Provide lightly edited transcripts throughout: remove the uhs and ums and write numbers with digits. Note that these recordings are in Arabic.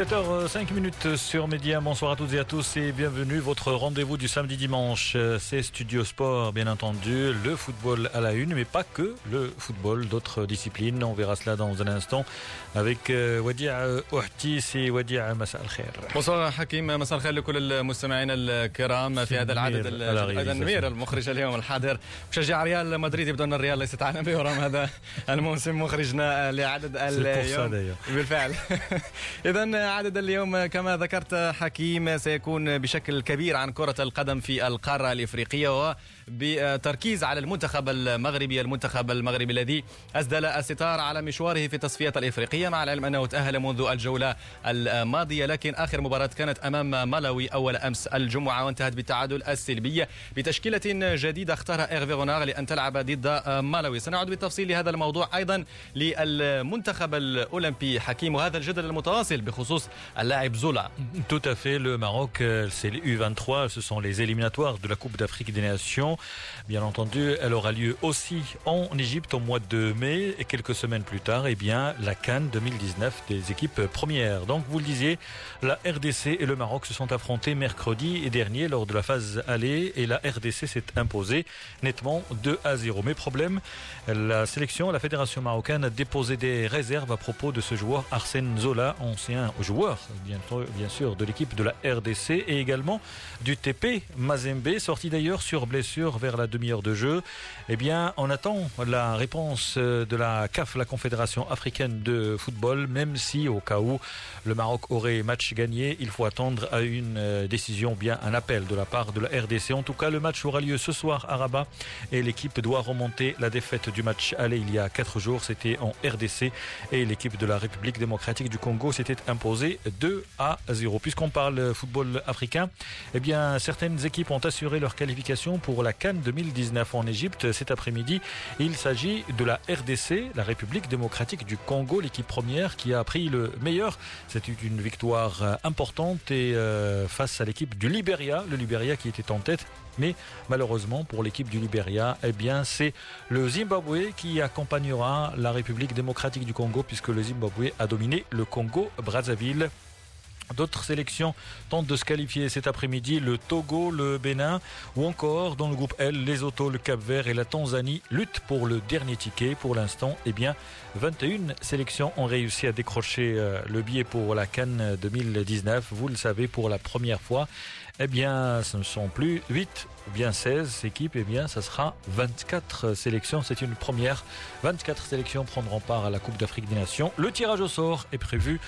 7h05 sur Mediam. Bonsoir à toutes et à tous et bienvenue. Votre rendez-vous du samedi-dimanche, c'est Studio Sport, bien entendu. Le football à la une, mais pas que le football, d'autres disciplines. On verra cela dans un instant avec Wadia Ohtis et Wadia Masal Kher. Bonsoir Hakim, مساء الخير لكل المستمعين الكرام في هذا العدد الأدمير المخرج اليوم الحاضر. مشجع ريال مدريد، يبدو أن الريال ليست عالمي ورغم هذا الموسم مخرجنا لعدد اليوم بالفعل. إذا عدد اليوم كما ذكرت حكيم سيكون بشكل كبير عن كرة القدم في القارة الإفريقية، وبتركيز على المنتخب المغربي الذي أسدل الستار على مشواره في التصفيات الإفريقية، مع العلم أنه تأهل منذ الجولة الماضية، لكن آخر مباراة كانت أمام مالاوي أول أمس الجمعة وانتهت بالتعادل السلبي. بتشكيلة جديدة اختارها ايرفيغونار لأن تلعب ضد مالاوي. سنعود بالتفصيل لهذا الموضوع أيضا للمنتخب الأولمبي حكيم، وهذا الجدل المتواصل بخصوص اللاعب زولا. Tout à fait, le Maroc, c'est les U23, ce sont les éliminatoires de la Coupe d'Afrique des Nations. Bien entendu, elle aura lieu aussi en Égypte au mois de mai et quelques semaines plus tard, eh bien, la CAN 2019 des équipes premières. Donc, vous le disiez, la RDC et le Maroc se sont affrontés mercredi dernier lors de la phase aller et la RDC s'est imposée nettement 2-0. Mais problème, la fédération marocaine a déposé des réserves à propos de ce joueur Arsène Zola, ancien joueur bien sûr de l'équipe de la RDC et également du TP Mazembe, sorti d'ailleurs sur blessure vers la demi-heure de jeu. Eh bien, on attend la réponse de la CAF, la Confédération africaine de football, même si au cas où le Maroc aurait match gagné, il faut attendre à une décision, bien un appel de la part de la RDC. En tout cas, le match aura lieu ce soir à Rabat et l'équipe doit remonter la défaite du match aller il y a 4 jours. C'était en RDC et l'équipe de la République démocratique du Congo s'était imposée 2-0. Puisqu'on parle football africain, eh bien, certaines équipes ont assuré leur qualification pour la CAN 2019 en Égypte cet après-midi. Il s'agit de la RDC, la République démocratique du Congo, l'équipe première qui a pris le meilleur. C'était une victoire importante et face à l'équipe du Libéria, le Libéria qui était en tête. Mais malheureusement pour l'équipe du Libéria, eh bien, c'est le Zimbabwe qui accompagnera la République démocratique du Congo, puisque le Zimbabwe a dominé le Congo-Brazzaville. D'autres sélections tentent de se qualifier cet après-midi, le Togo, le Bénin ou encore dans le groupe L, Lesotho, le Cap-Vert et la Tanzanie luttent pour le dernier ticket. Pour l'instant, eh bien, 21 sélections ont réussi à décrocher le billet pour la CAN 2019. Vous le savez, pour la première fois, eh bien, ce ne sont plus 8, bien 16 équipes, eh bien, ça sera 24 sélections. C'est une première. 24 sélections prendront part à la Coupe d'Afrique des Nations. Le tirage au sort est prévu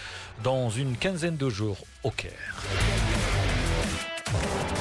dans une quinzaine de jours au Caire.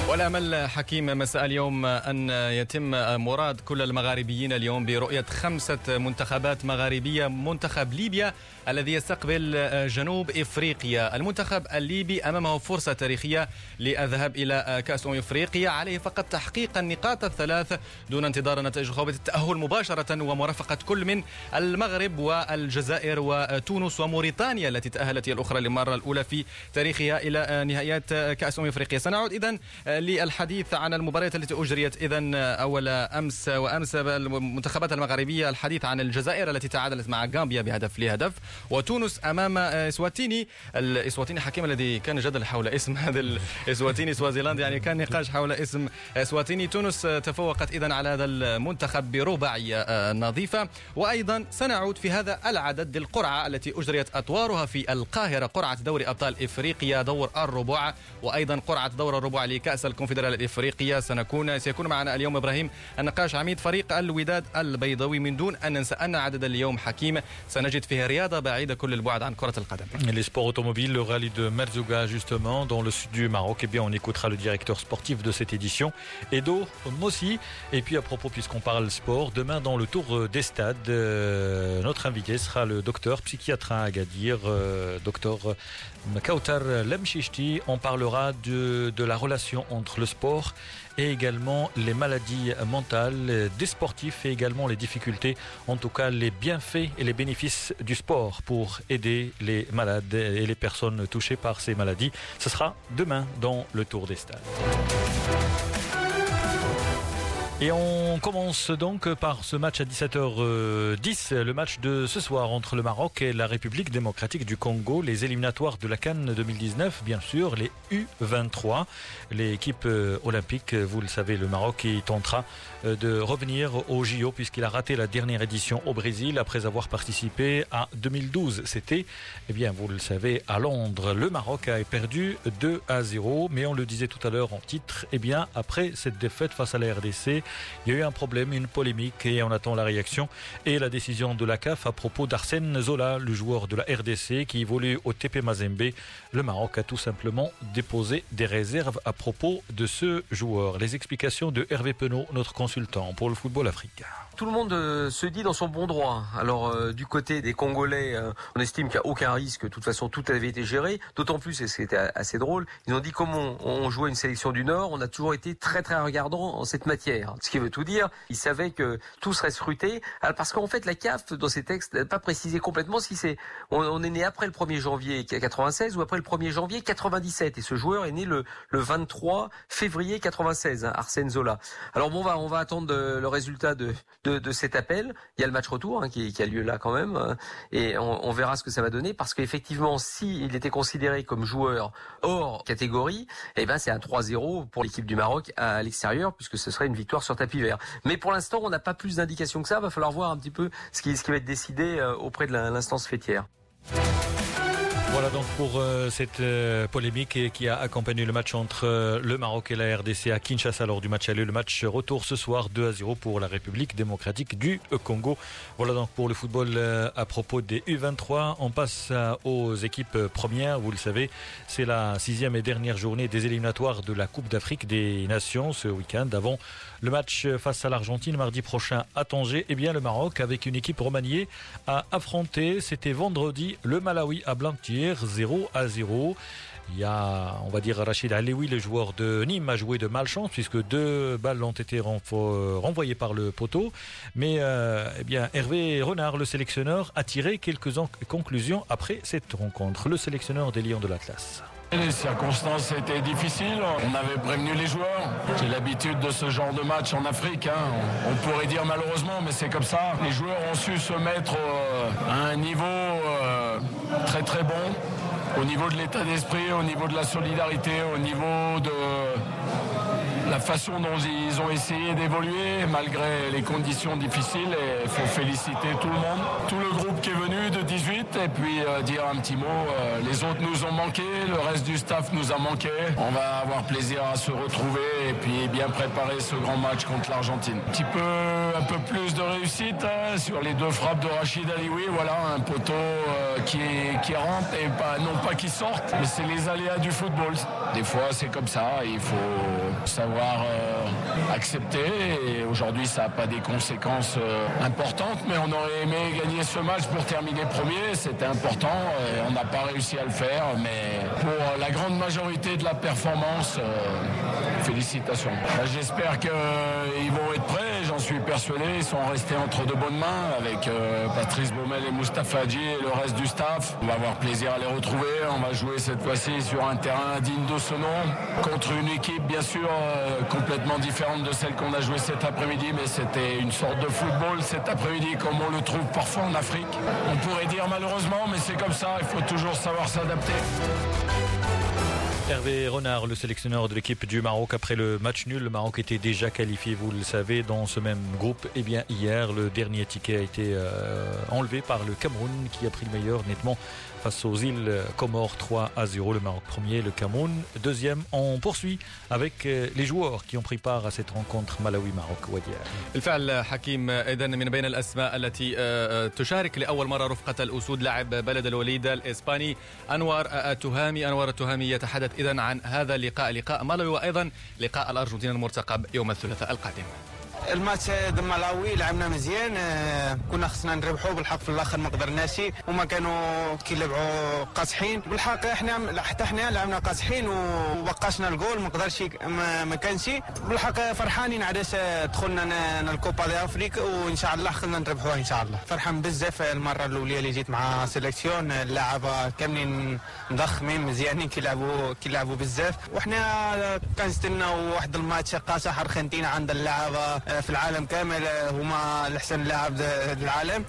والأمل حكيم مساء اليوم أن يتم مراد كل المغاربيين اليوم برؤية 5 منتخبات مغاربية. منتخب ليبيا الذي يستقبل جنوب إفريقيا، المنتخب الليبي أمامه فرصة تاريخية للذهاب إلى كأس إفريقيا، عليه فقط تحقيق النقاط 3 دون انتظار نتائج خوضة التأهل مباشرة ومرافقة كل من المغرب والجزائر وتونس وموريتانيا التي تأهلت الأخرى للمرة الأولى في تاريخها إلى نهائيات كأس إفريقيا. سنعود إذن للحديث عن المباريات التي أجريت إذن أول أمس وأمس المنتخبات المغربية، الحديث عن الجزائر التي تعادلت مع غامبيا ب1-1 وتونس أمام إسواتيني. الإسواتيني حكيم الذي كان جدل حول اسم هذا الإسواتيني، سوازيلاند، يعني كان نقاش حول اسم إسواتيني. تونس تفوقت إذن على هذا المنتخب برباعية نظيفة. وأيضا سنعود في هذا العدد للقرعة التي أجريت أطوارها في القاهرة، قرعة دوري أبطال إفريقيا دور الربع وأيضا قرعة دور الربع لكأس الكونفدرالية الإفريقية. سيكون معنا اليوم إبراهيم النقاش، عميد فريق الوداد البيضاوي، من دون أن ننسى أن عدد اليوم حكيم سنجد فيه رياضة بعيدة كل البعد عن كرة القدم. Les sports automobiles, le rallye de Merzouga justement dans le sud du Maroc. Eh bien, on écoutera le directeur sportif de cette édition, Edo Mossi. Et puis à propos, puisqu'on parle sport, demain dans le tour des stades, notre invité sera le docteur psychiatre à Agadir, docteur Kautar Lemchichti. On parlera de la relation entre le sport et également les maladies mentales des sportifs et également les difficultés, en tout cas les bienfaits et les bénéfices du sport pour aider les malades et les personnes touchées par ces maladies. Ce sera demain dans le Tour des Stades. Et on commence donc par ce match à 17h10, le match de ce soir entre le Maroc et la République démocratique du Congo, les éliminatoires de la CAN 2019, bien sûr, les U23. L'équipe olympique, vous le savez, le Maroc qui tentera de revenir au JO puisqu'il a raté la dernière édition au Brésil après avoir participé à 2012. C'était, eh bien, vous le savez, à Londres. Le Maroc a perdu 2-0, mais on le disait tout à l'heure en titre, eh bien, après cette défaite face à la RDC, il y a eu un problème, une polémique et on attend la réaction et la décision de la CAF à propos d'Arsène Zola, le joueur de la RDC qui évolue au TP Mazembe. Le Maroc a tout simplement déposé des réserves à propos de ce joueur. Les explications de Hervé Renard, notre consultant pour le football africain. Tout le monde se dit dans son bon droit. Alors du côté des Congolais, on estime qu'il n'y a aucun risque. De toute façon, tout avait été géré. D'autant plus, et c'était assez drôle, ils ont dit comme on jouait une sélection du Nord, on a toujours été très très regardant en cette matière. Ce qui veut tout dire, ils savaient que tout serait scruté. Alors, parce qu'en fait, la CAF, dans ses textes, n'a pas précisé complètement si c'est... On est né après le 1er janvier 96 ou après le 1er janvier 97. Et ce joueur est né le 23 février 96, hein, Arsène Zola. Alors bon, on va attendre le résultat de cet appel. Il y a le match retour, hein, qui a lieu là quand même, hein, et on verra ce que ça va donner, parce qu'effectivement, s'il était considéré comme joueur hors catégorie, eh ben, c'est un 3-0 pour l'équipe du Maroc à l'extérieur, puisque ce serait une victoire sur tapis vert. Mais pour l'instant, on n'a pas plus d'indications que ça. Va falloir voir un petit peu ce qui va être décidé auprès de l'instance fêtière. Voilà donc pour cette polémique qui a accompagné le match entre le Maroc et la RDC à Kinshasa lors du match aller. Le match retour ce soir, 2-0 pour la République démocratique du Congo. Voilà donc pour le football à propos des U23. On passe aux équipes premières. Vous le savez, c'est la 6e et dernière journée des éliminatoires de la Coupe d'Afrique des Nations ce week-end. Avant le match face à l'Argentine mardi prochain à Tanger, eh bien le Maroc, avec une équipe remaniée, a affronté, c'était vendredi, le Malawi à Blantyre. 0-0. Il y a, on va dire, Rachid Alioui, le joueur de Nîmes, a joué de malchance puisque 2 balles ont été renvoyées par le poteau. Mais eh bien, Hervé Renard, le sélectionneur, a tiré quelques conclusions après cette rencontre. Le sélectionneur des Lions de l'Atlas. Les circonstances étaient difficiles, on avait prévenu les joueurs. J'ai l'habitude de ce genre de match en Afrique, hein. On pourrait dire malheureusement, mais c'est comme ça. Les joueurs ont su se mettre à un niveau très très bon, au niveau de l'état d'esprit, au niveau de la solidarité, au niveau de la façon dont ils ont essayé d'évoluer malgré les conditions difficiles. Et il faut féliciter tout le monde, tout le groupe qui est venu de 18, et puis dire un petit mot, les autres nous ont manqué, le reste du staff nous a manqué. On va avoir plaisir à se retrouver et puis bien préparer ce grand match contre l'Argentine. Un peu plus de réussite, hein, sur les 2 frappes de Rachid Alioui, voilà, un poteau qui rentre et non pas qui sorte, mais c'est les aléas du football. Des fois c'est comme ça, il faut savoir accepter, et aujourd'hui ça n'a pas des conséquences importantes, mais on aurait aimé gagner ce match pour terminer premier, c'était important, on n'a pas réussi à le faire, mais pour la grande majorité de la performance, félicitations. Là, j'espère qu'ils vont être prêts, j'en suis persuadé, ils sont restés entre de bonnes mains avec Patrice Baumel et Moustapha Hadji et le reste du staff. On va avoir plaisir à les retrouver, on va jouer cette fois-ci sur un terrain digne de ce nom, contre une équipe bien sûr complètement différente de celle qu'on a jouée cet après-midi, mais c'était une sorte de football cet après-midi comme on le trouve parfois en Afrique. On pourrait dire malheureusement, mais c'est comme ça, il faut toujours savoir s'adapter. Hervé Renard, le sélectionneur de l'équipe du Maroc, après le match nul. Le Maroc était déjà qualifié, vous le savez, dans ce même groupe. Et bien hier, le dernier ticket a été enlevé par le Cameroun, qui a pris le meilleur nettement face aux îles Comores, 3-0. Le Maroc premier, le Cameroun deuxième. On poursuit avec les joueurs qui ont pris part à cette rencontre مالاوي-Maroc. وديع بالفعل حكيم. إذن من بين الأسماء التي تشارك لأول مرة رفقة الأسود لاعب بلد الوليد الإسباني أنوار توهامي يتحدث إذن عن هذا اللقاء مالاوي، وأيضا لقاء الأرجنتين المرتقب يوم الثلاثاء القادم. الماتش ضد مالاوي لعبنا مزيان، كنا خصنا نربحوا بالحق في الاخر ما قدرناش، هما كانوا كيلعبوا قاصحين بالحق، احنا حتى حنا لعبنا قاصحين وبقاشنا الجول ما قدرش ما كانش بالحق. فرحانين علاش دخلنا الكوبا دي افريكا، وان شاء الله خلينا نربحوها ان شاء الله. فرحان بزاف المره الاولى اللي جيت مع سيليكسيون، اللاعبه كاملين مضخمين مزيانين كيلعبوا بزاف، وحنا كنستناو واحد الماتش قاصح ارجنتين عند اللاعبه في العالم كامل هما الاحسن لاعب العالم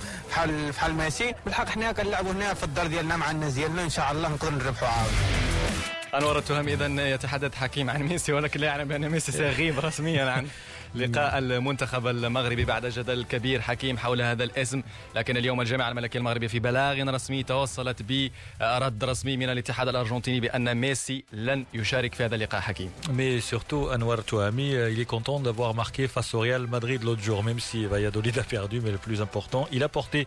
بحال ميسي. بالحق حنا كنلعبوا هنا في الدار ديالنا مع الناس ديالنا ان شاء الله نقدروا نربحوا عاود. انور التهامي اذا يتحدث حكيم عن ميسي، ولكن لا يعلم ان ميسي سيغيب رسميا عن لقاء المنتخب المغربي بعد جدل كبير حكيم حول هذا الاسم. لكن اليوم الجامعة الملكية المغربية في بلاغ رسمي توصلت برد رسمي من الاتحاد الأرجنتيني بأن ميسي لن يشارك في هذا اللقاء حكيم. Mais surtout Anouar Touhami, il est content d'avoir marqué face au Real Madrid l'autre jour, même si Valladolid a perdu, mais le plus important, il a porté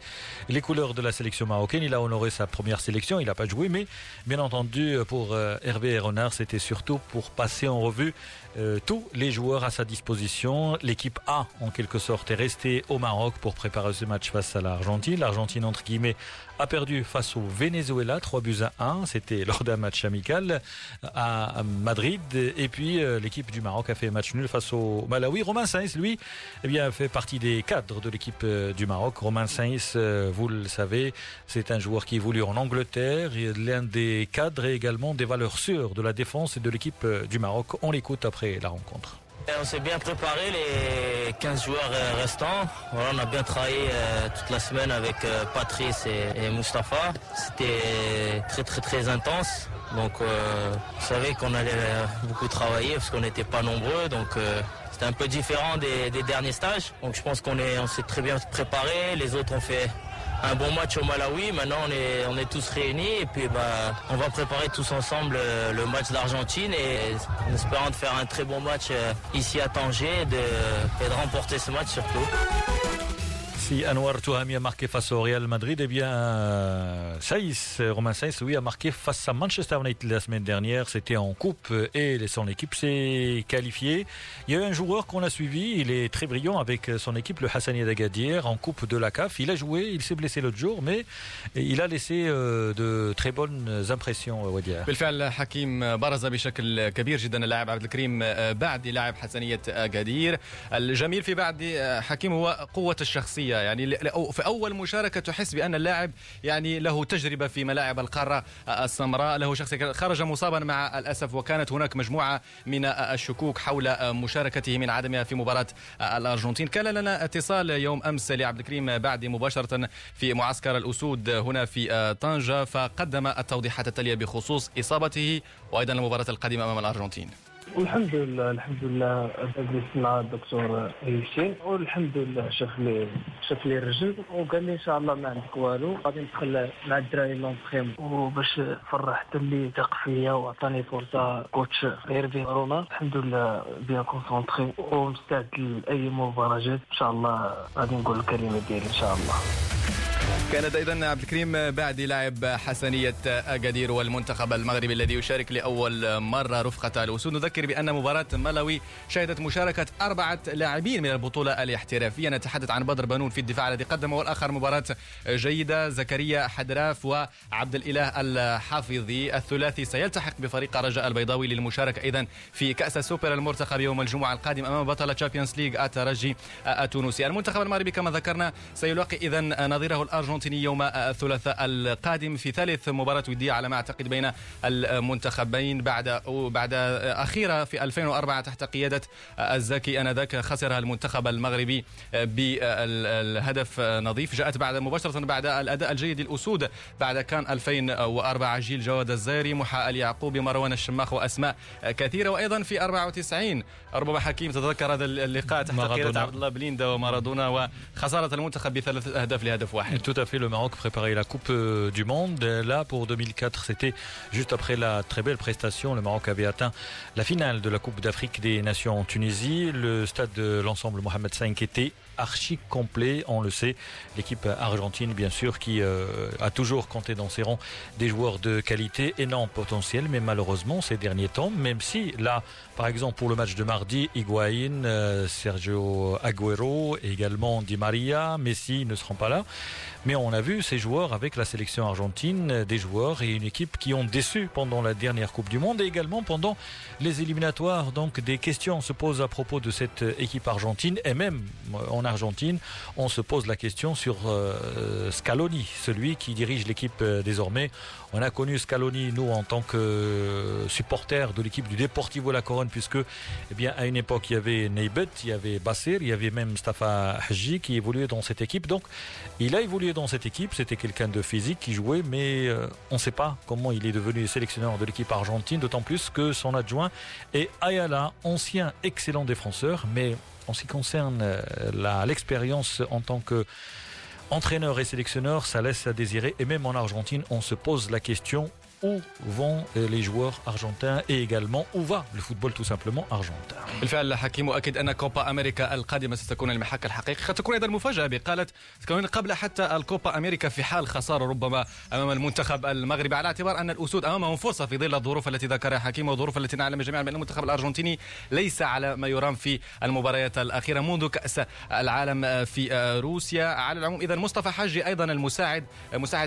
les couleurs de la sélection marocaine, il a honoré sa première sélection, il n'a pas joué, mais bien entendu pour Hervé Renard, c'était surtout pour passer en revue tous les joueurs à sa disposition. L'équipe A, en quelque sorte, est restée au Maroc pour préparer ce match face à l'Argentine. L'Argentine, entre guillemets, a perdu face au Venezuela, 3-1. C'était lors d'un match amical à Madrid. Et puis, l'équipe du Maroc a fait match nul face au Malawi. Romain Sainz, lui, eh bien, fait partie des cadres de l'équipe du Maroc. Romain Sainz, vous le savez, c'est un joueur qui évolue en Angleterre. L'un des cadres et également des valeurs sûres de la défense et de l'équipe du Maroc. On l'écoute après la rencontre. On s'est bien préparé, les 15 joueurs restants. Voilà, on a bien travaillé toute la semaine avec Patrice et Mustapha. C'était très intense. Donc, on savait qu'on allait beaucoup travailler parce qu'on n'était pas nombreux. Donc, c'était un peu différent des derniers stages. Donc, je pense qu'on s'est très bien préparé. Les autres ont fait un bon match au Malawi. Maintenant, on est tous réunis et puis on va préparer tous ensemble le match d'Argentine et en espérant de faire un très bon match ici à Tanger et de remporter ce match surtout. Si Anouar Touhami a marqué face au Real Madrid, eh bien Romain Sainz, oui, a marqué face à Manchester United la semaine dernière. C'était en coupe et son équipe s'est qualifiée. Il y a eu un joueur qu'on a suivi, il est très brillant avec son équipe, le Hassania d'Agadir, en coupe de la CAF. Il a joué, il s'est blessé l'autre jour, mais il a laissé de très bonnes impressions, Wadia. بالفعل حكيم برز بشكل كبير جدا اللاعب عبد الكريم بعد لاعب حسنية أكادير. الجميل في بعد حكيم هو قوة الشخصية. يعني في أول مشاركة تحس بأن اللاعب يعني له تجربة في ملاعب القارة السمراء، له شخصية. خرج مصابا مع الأسف وكانت هناك مجموعة من الشكوك حول مشاركته من عدمها في مباراة الأرجنتين. كان لنا اتصال يوم أمس لعبد الكريم بعد مباشرة في معسكر الأسود هنا في طنجة، فقدم التوضيحات التالية بخصوص إصابته وأيضا المباراة القادمة أمام الأرجنتين. الحمد لله جلست مع الدكتور يوسين والحمد لله شاف لي الرجل وقال لي ان شاء الله ما عندك والو، غادي ندخل مع الدراري لونطريم وباش فرح حتى اللي ثق فيا وعطاني فرصه كوتش ايرفي رونا. الحمد لله بيان كونسونطري ومستعد لاي مباراه جات ان شاء الله، غادي نقول الكلمه ديالي ان شاء الله. كانت أيضا عبد الكريم بعد لاعب حسنية أكادير والمنتخب المغربي الذي يشارك لأول مرة رفقة الأسود. نذكر بأن مباراة مالاوي شهدت مشاركة 4 لاعبين من البطولة الاحترافية. نتحدث عن بدر بنون في الدفاع الذي قدم، والآخر مباراة جيدة، زكريا حدراف وعبد الإله الحافظي. الثلاثي سيلتحق بفريق رجاء البيضاوي للمشاركة أيضا في كأس السوبر المرتقب يوم الجمعة القادم أمام بطل تشامبيونز ليغ الترجي التونسي. المنتخب المغربي كما ذكرنا سيلاقي إذا نظيره الأرجنتين يوم الثلاثاء القادم في ثالث مباراة ودية على ما أعتقد بين المنتخبين بعد أخيرة في 2004 تحت قيادة الزكي. آنذاك خسرها المنتخب المغربي بالهدف نظيف، جاءت مباشرة بعد الأداء الجيد للأسود بعد كان 2004. جيل جواد الزيري، محا اليعقوبي، مروان الشماخ وأسماء كثيرة. وأيضا في 94 ربما حكيم تتذكر هذا اللقاء تحت قيادة عبد الله بليندا ومارادونا وخسارة المنتخب ب3 أهداف لهدف واحد. Fait le Maroc préparait la Coupe du Monde. Là, pour 2004, c'était juste après la très belle prestation. Le Maroc avait atteint la finale de la Coupe d'Afrique des Nations en Tunisie. Le stade de l'ensemble Mohamed V était archi complet, on le sait. L'équipe argentine, bien sûr, qui a toujours compté dans ses rangs des joueurs de qualité et non potentiel, mais malheureusement, ces derniers temps, même si là, par exemple, pour le match de mardi, Higuaín, Sergio Agüero, et également Di Maria, Messi ne seront pas là. Mais on a vu ces joueurs avec la sélection argentine, des joueurs et une équipe qui ont déçu pendant la dernière Coupe du Monde et également pendant les éliminatoires. Donc, des questions se posent à propos de cette équipe argentine et même, on en Argentine, on se pose la question sur Scaloni, celui qui dirige l'équipe désormais. On a connu Scaloni, nous, en tant que supporters de l'équipe du Deportivo La Corogne, puisque eh bien, à une époque, il y avait Neibet, il y avait Bassir, il y avait même Mustafa Hadji qui évoluait dans cette équipe. Donc, il a évolué dans cette équipe, c'était quelqu'un de physique qui jouait, mais on ne sait pas comment il est devenu sélectionneur de l'équipe argentine, d'autant plus que son adjoint est Ayala, ancien excellent défenseur, mais en ce qui concerne l'expérience en tant que entraîneur et sélectionneur, ça laisse à désirer. Et même en Argentine, on se pose la question où vont les joueurs argentins et également où va le football tout simplement argentin. بالفعل حكيم، وأكد أن كوبا أمريكا القادمة ستكون المحك الحقيقي. ستكون أيضا مفاجأة بقالة تكون قبل حتى الكوبا أمريكا في حال خسارة ربما أمام المنتخب المغربي، على اعتبار أن الأسود أمامهم فرصة في ظل الظروف التي ذكرها حكيم، والظروف التي نعلم جميعا بأن المنتخب الأرجنتيني ليس على ما يرام في المباريات الأخيرة منذ كأس العالم في روسيا. على العموم إذا مصطفى حجي أيضا مساعد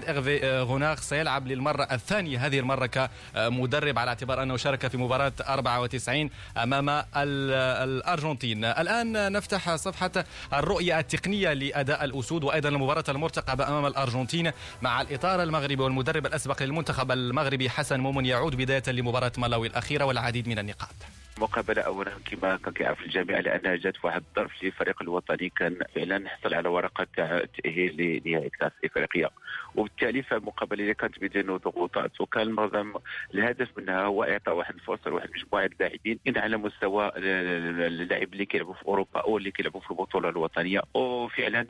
إيرفي غونار سيلعب للمرة الثانية هذه المرة كمدرب، على اعتبار أنه شارك في مباراة 94 أمام الأرجنتين. الآن نفتح صفحة الرؤية التقنية لأداء الأسود وأيضا المباراة المرتقبة أمام الأرجنتين مع الإطار المغربي، والمدرب الأسبق للمنتخب المغربي حسن مومن يعود بداية لمباراة مالاوي الأخيرة والعديد من النقاط. مقابلة أولا كما كان كيعرف الجميع لأنها جات في واحد الظرف للفريق الوطني كان فعلا حصل على ورقة تاع التأهيل لنهائي كأس إفريقيا، وبالتالي فالمقابلة اللي كانت بدينا ضغوطات، وكان معظم الهدف منها هو إعطاء واحد الفرصة لواحد مجموعة اللاعبين إن على مستوى اللاعب اللي كيلعبوا في أوروبا أو اللي كيلعبوا في البطولة الوطنية. وفعلا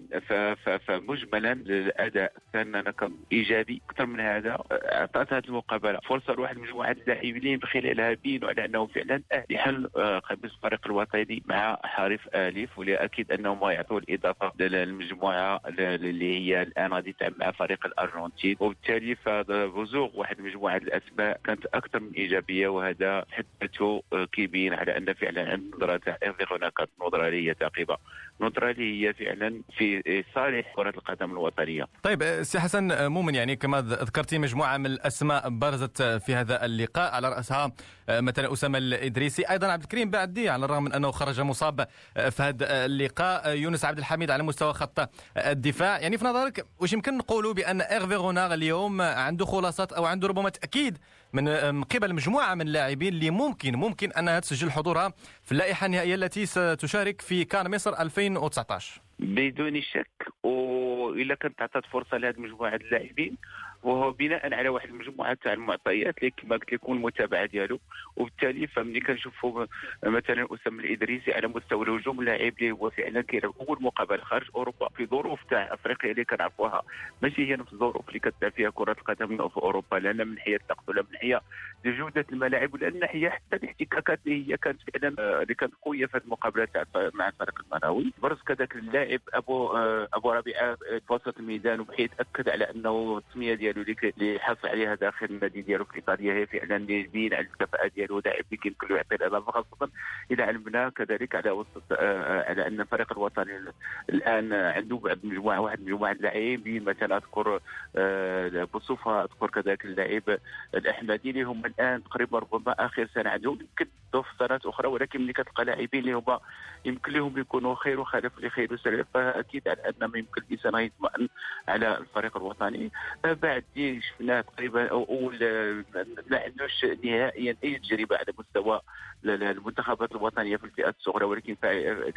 فمجملا الأداء كان إيجابي أكثر من هذا، أعطت هذه المقابلة فرصة لواحد مجموعة اللاعبين خلالها بينوا على أنهم فعلا حل قميص الفريق الوطني مع حرف الف، ولأكيد انهم ما يعطوا الاضافه للمجموعه اللي هي الان غادي تلعب مع فريق الارجنتين، وبالتالي فبزوغ واحد مجموعه الاسماء كانت اكثر من ايجابيه، وهذا حدثه كيبين على ان فعلا النظره تاع ايرفيغونار كانت نظره اللي هي ثاقبه، نظره اللي هي فعلا في صالح كره القدم الوطنيه. طيب سي حسن مومن، يعني كما ذكرتي مجموعه من الاسماء برزت في هذا اللقاء، على راسها مثلا اسامه الادريسي، ايضا عبد الكريم بعدي على الرغم من انه خرج مصاب في هذا اللقاء، يونس عبد الحميد على مستوى خط الدفاع. يعني في نظرك واش يمكن نقولوا بان ايرفي غونار اليوم عنده خلاصات او عنده ربما تاكيد من قبل مجموعه من اللاعبين اللي ممكن انها تسجل حضورها في اللائحه النهائيه التي ستشارك في كان مصر 2019؟ بدون شك، والا كانت عطات فرصه لهذه مجموعه اللاعبين وهو بناء على واحد المجموعه تاع المعطيات اللي كما قلت لكم المتابعه ديالو، وبالتالي فملي كنشوفوا مثلا اسامه الادريسي على مستوى الهجوم لاعب اللي هو فعلا كيلعب اول مقابله خارج اوروبا في ظروف تاع افريقيا اللي كنعرفوها ماشي هي نفس الظروف اللي كتلعب فيها كره القدم في اوروبا، لا من حيث الضغط ولا من حيث جوده الملاعب ولا من حيث حتى الاحتكاكات اللي هي كانت فعلا اللي كانت قويه في المقابله تاع مع الفريق المالاوي. برز كذاك اللاعب ابو ربيعه في وسط الميدان، وبحيث اكد على انه التسميه ديالو اللي حصل عليها داخل النادي ديالو في ايطاليا هي فعلا اللي يبين على الكفاءه ديالو، لاعب اللي كيمكن له يعطي الاضافه، خاصه اذا علمنا كذلك على وسط على ان الفريق الوطني الان عنده واحد مجموعه اللاعبين، مثلا اذكر بصفه اذكر كذلك اللاعب الاحمدي اللي هم الان تقريبا ربما اخر سنه عندهم، يمكن تضيف سنوات اخرى، ولكن ملي كتلقى لاعبين اللي هما يمكن لهم يكونوا خير وخلف اللي خير وسلف فاكيد على ان ما يمكن الانسان يطمئن على الفريق الوطني. بعد شفناه تقريبا اول ما عندوش نهائيا اي تجربه على مستوى المنتخبات الوطنيه في الفئات الصغرى، ولكن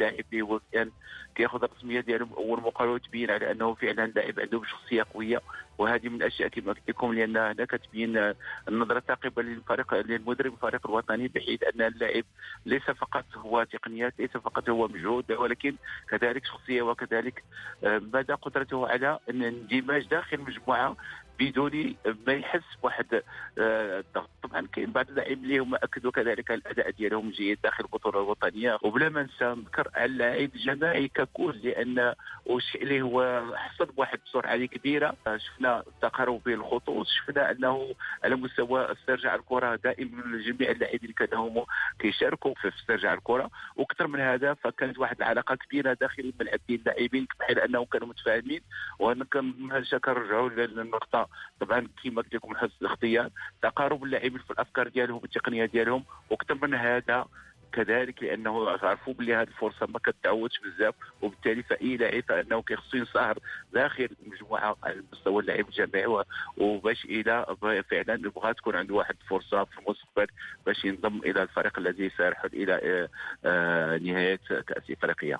لاعب اللي هو كان كياخذ الرسميه ديالو اول مقابله تبين على انه فعلا لاعب عنده شخصيه قويه، وهذه من الاشياء كما قلت لكم لان هنا كتبين النظره الثاقبه للفريق للمدرب الفريق الوطني، بحيث ان اللاعب ليس فقط هو تقنيات ليس فقط هو مجهود، ولكن كذلك شخصيه وكذلك مدى قدرته على الاندماج داخل مجموعه بدون ما يحس واحد الضغط. طبعا كاين بعض اللاعبين اللي هما اكدوا كذلك الاداء ديالهم جيد داخل البطوله الوطنيه، وبلا ما ننسى نذكر على اللاعب الجماعي ككل، لان الشيء اللي هو حصل بواحد السرعه كبيره، شفنا تقارب بين الخطوط، شفنا انه على مستوى استرجاع الكره دائما جميع اللاعبين اللي كانوا كيشاركوا في استرجاع الكره، واكثر من هذا فكانت واحد العلاقه كبيره داخل الملعب بين اللاعبين بحيث انهم كانوا متفاهمين، وهنا كنشكر كنرجعوا للنقطه طبعا كما قلت لكم حسن الاختيار تقارب اللاعبين في الافكار ديالهم والتقنيه ديالهم، واكثر من هذا كذلك لانه عرفوا بلي هذه الفرصه ما كتعودش بزاف، وبالتالي فاي لاعب انه كيخصو ينصهر داخل المجموعه على مستوى اللاعب الجماعي، وباش الى فعلا بغا تكون عنده واحد الفرصه في المستقبل باش ينضم الى الفريق الذي سيرحل الى نهايه كاس افريقيا.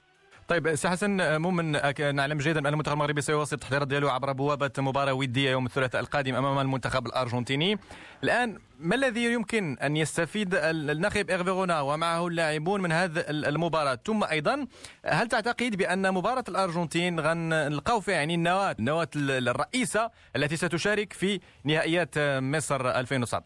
طيب سي حسن مؤمن، نعلم جيدا أن المنتخب المغربي سيواصل التحضيرات ديالو عبر بوابة مباراة ودية يوم الثلاثاء القادم أمام المنتخب الأرجنتيني. الآن ما الذي يمكن أن يستفيد الناخب ايرفيغونار ومعه اللاعبون من هذه المباراة؟ ثم أيضا هل تعتقد بأن مباراة الأرجنتين غنلقاو فيها يعني النواة الرئيسة التي ستشارك في نهائيات مصر 2019؟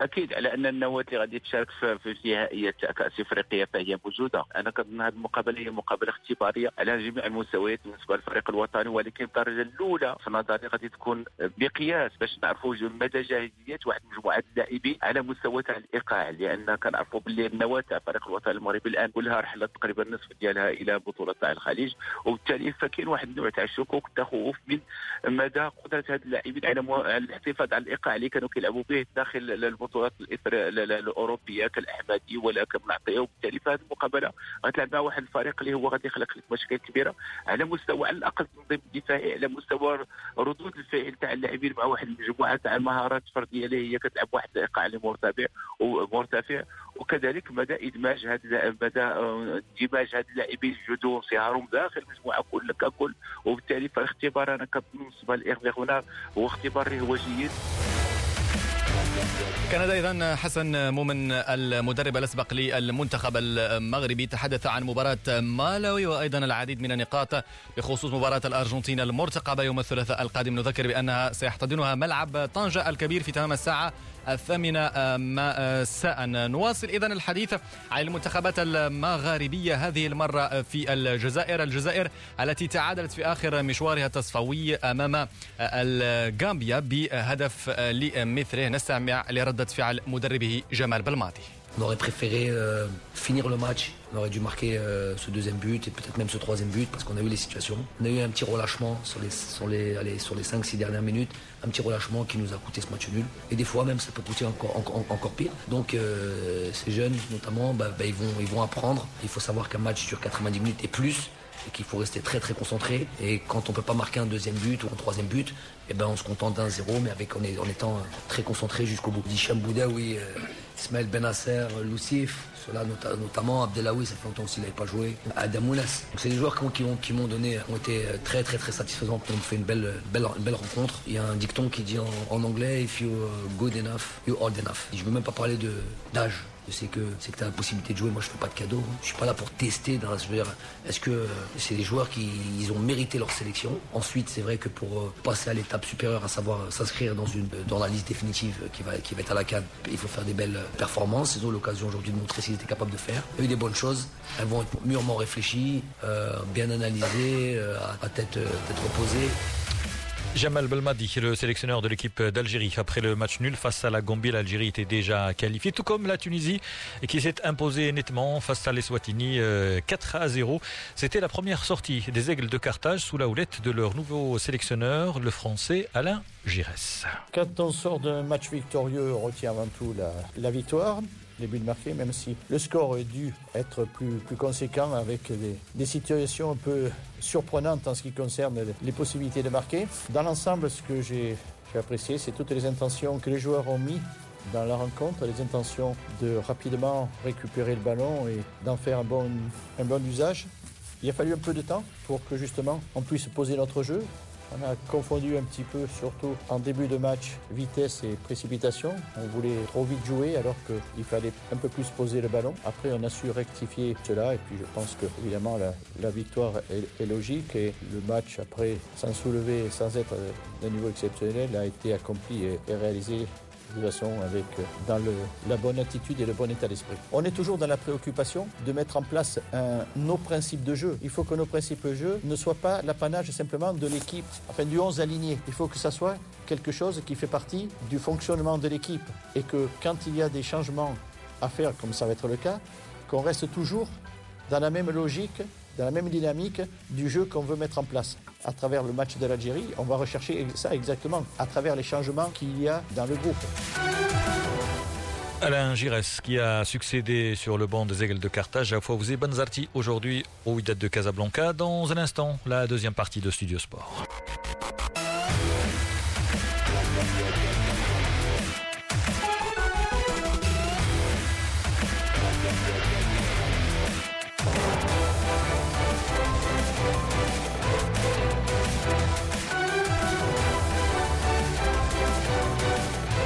اكيد على ان النواه اللي غادي تشارك في نهائيات كاس افريقيا فهي موجوده. انا كنظن هذه المقابله هي مقابله اختباريه على جميع المستويات بالنسبه للفريق الوطني، ولكن الدرجه الاولى في نظري غادي تكون مقياس باش نعرفوا مدى جاهزيه واحد مجموعه اللاعبين على مستوى تاع الايقاع، لان كنعرفوا باللي النواه تاع الفريق الوطني المغربي الان كلها رحله تقريبا نصف ديالها الى بطوله تاع الخليج، وبالتالي فكاين واحد النوع تاع الشكوك والتخوف من مدى قدره هاد اللاعبين على الاحتفاظ على الايقاع اللي كانوا كيلعبوا به داخل البطولات الاوروبيه كالاحمدي ولا كمعطيه. وبالتالي فهاد المقابله غتلعبها واحد الفريق اللي هو غادي يخلق لك مشاكل كبيره على مستوى على الاقل التنظيم الدفاعي، على مستوى ردود الفعل تاع اللاعبين مع واحد المجموعه تاع المهارات الفرديه اللي هي كتلعب واحد الايقاع اللي مرتفع، وكذلك مدى ادماج هذا مدى اندماج هاد اللاعبين الجدد صهارهم داخل المجموعه كل ككل. وبالتالي فالاختبار انا كنصبها الايرفيغونار هو اختبار رهوجي. كان ايضا حسن مؤمن المدرب الاسبق للمنتخب المغربي تحدث عن مباراه مالاوي وايضا العديد من النقاط بخصوص مباراه الارجنتين المرتقبه يوم الثلاثاء القادم. نذكر بانها سيحتضنها ملعب طنجة الكبير في تمام الساعه 8 مساء. نواصل إذن الحديث عن المنتخبات المغاربية هذه المرة في الجزائر التي تعادلت في آخر مشوارها التصفوي أمام الغامبيا بهدف لمثله. نستمع لردة فعل مدربه جمال بلماطي. On aurait préféré finir le match. On aurait dû marquer ce deuxième but et peut-être même ce troisième but parce qu'on a eu les situations. On a eu un petit relâchement sur les 5-6 dernières minutes, un petit relâchement qui nous a coûté ce match nul. Et des fois même ça peut coûter encore pire. Donc ces jeunes notamment, ils vont apprendre. Il faut savoir qu'un match dure 90 minutes et plus. Et qu'il faut rester très très concentré. Et quand on peut pas marquer un deuxième but ou un troisième but, eh ben on se contente d'un zéro, mais en étant très concentré jusqu'au bout. Hicham Bouda, oui, Ismaël Benasser, Loussif, cela notamment Abdelawi, ça fait longtemps aussi qu'il n'avait pas joué. Adamounas. C'est des joueurs qui ont été très très très satisfaisants. On fait une belle rencontre. Il y a un dicton qui dit en anglais, if you good enough, you old enough. Et je veux même pas parler d'âge. C'est que tu as la possibilité de jouer. Moi, je ne fais pas de cadeaux. Je ne suis pas là pour tester. Je veux dire, est-ce que c'est des joueurs qui ils ont mérité leur sélection ? Ensuite, c'est vrai que pour passer à l'étape supérieure, à savoir s'inscrire dans la liste définitive qui va être à la CAN, il faut faire des belles performances. Ils ont l'occasion aujourd'hui de montrer s'ils étaient capables de faire. Il y a eu des bonnes choses. Elles vont être mûrement réfléchies, bien analysées, à tête reposée. Jamal Belmadi, le sélectionneur de l'équipe d'Algérie. Après le match nul face à la Gambie, l'Algérie était déjà qualifiée, tout comme la Tunisie qui s'est imposée nettement face à l'Eswatini 4-0. C'était la première sortie des Aigles de Carthage sous la houlette de leur nouveau sélectionneur, le français Alain Giresse. Quand on sort d'un match victorieux, on retient avant tout la victoire. Les buts marqués, même si le score aurait dû être plus conséquent avec des situations un peu surprenantes en ce qui concerne les possibilités de marquer. Dans l'ensemble, ce que j'ai apprécié, c'est toutes les intentions que les joueurs ont mis dans la rencontre, les intentions de rapidement récupérer le ballon et d'en faire un bon usage. Il a fallu un peu de temps pour que justement on puisse poser notre jeu. On a confondu un petit peu, surtout en début de match, vitesse et précipitation. On voulait trop vite jouer alors qu'il fallait un peu plus poser le ballon. Après, on a su rectifier cela et puis je pense que évidemment la victoire est logique. Et le match, après, sans soulever, sans être d'un niveau exceptionnel, a été accompli et réalisé de toute façon avec dans la bonne attitude et le bon état d'esprit. On est toujours dans la préoccupation de mettre en place nos principes de jeu. Il faut que nos principes de jeu ne soient pas l'apanage simplement de l'équipe, enfin du 11 aligné. Il faut que ça soit quelque chose qui fait partie du fonctionnement de l'équipe et que quand il y a des changements à faire, comme ça va être le cas, qu'on reste toujours dans la même logique, dans la même dynamique du jeu qu'on veut mettre en place. À travers le match de l'Algérie, on va rechercher ça exactement, à travers les changements qu'il y a dans le groupe. Alain Giresse qui a succédé sur le banc des Aigles de Carthage à Fawzi Benzarti aujourd'hui au Wydad de Casablanca. Dans un instant, la deuxième partie de Studio Sport.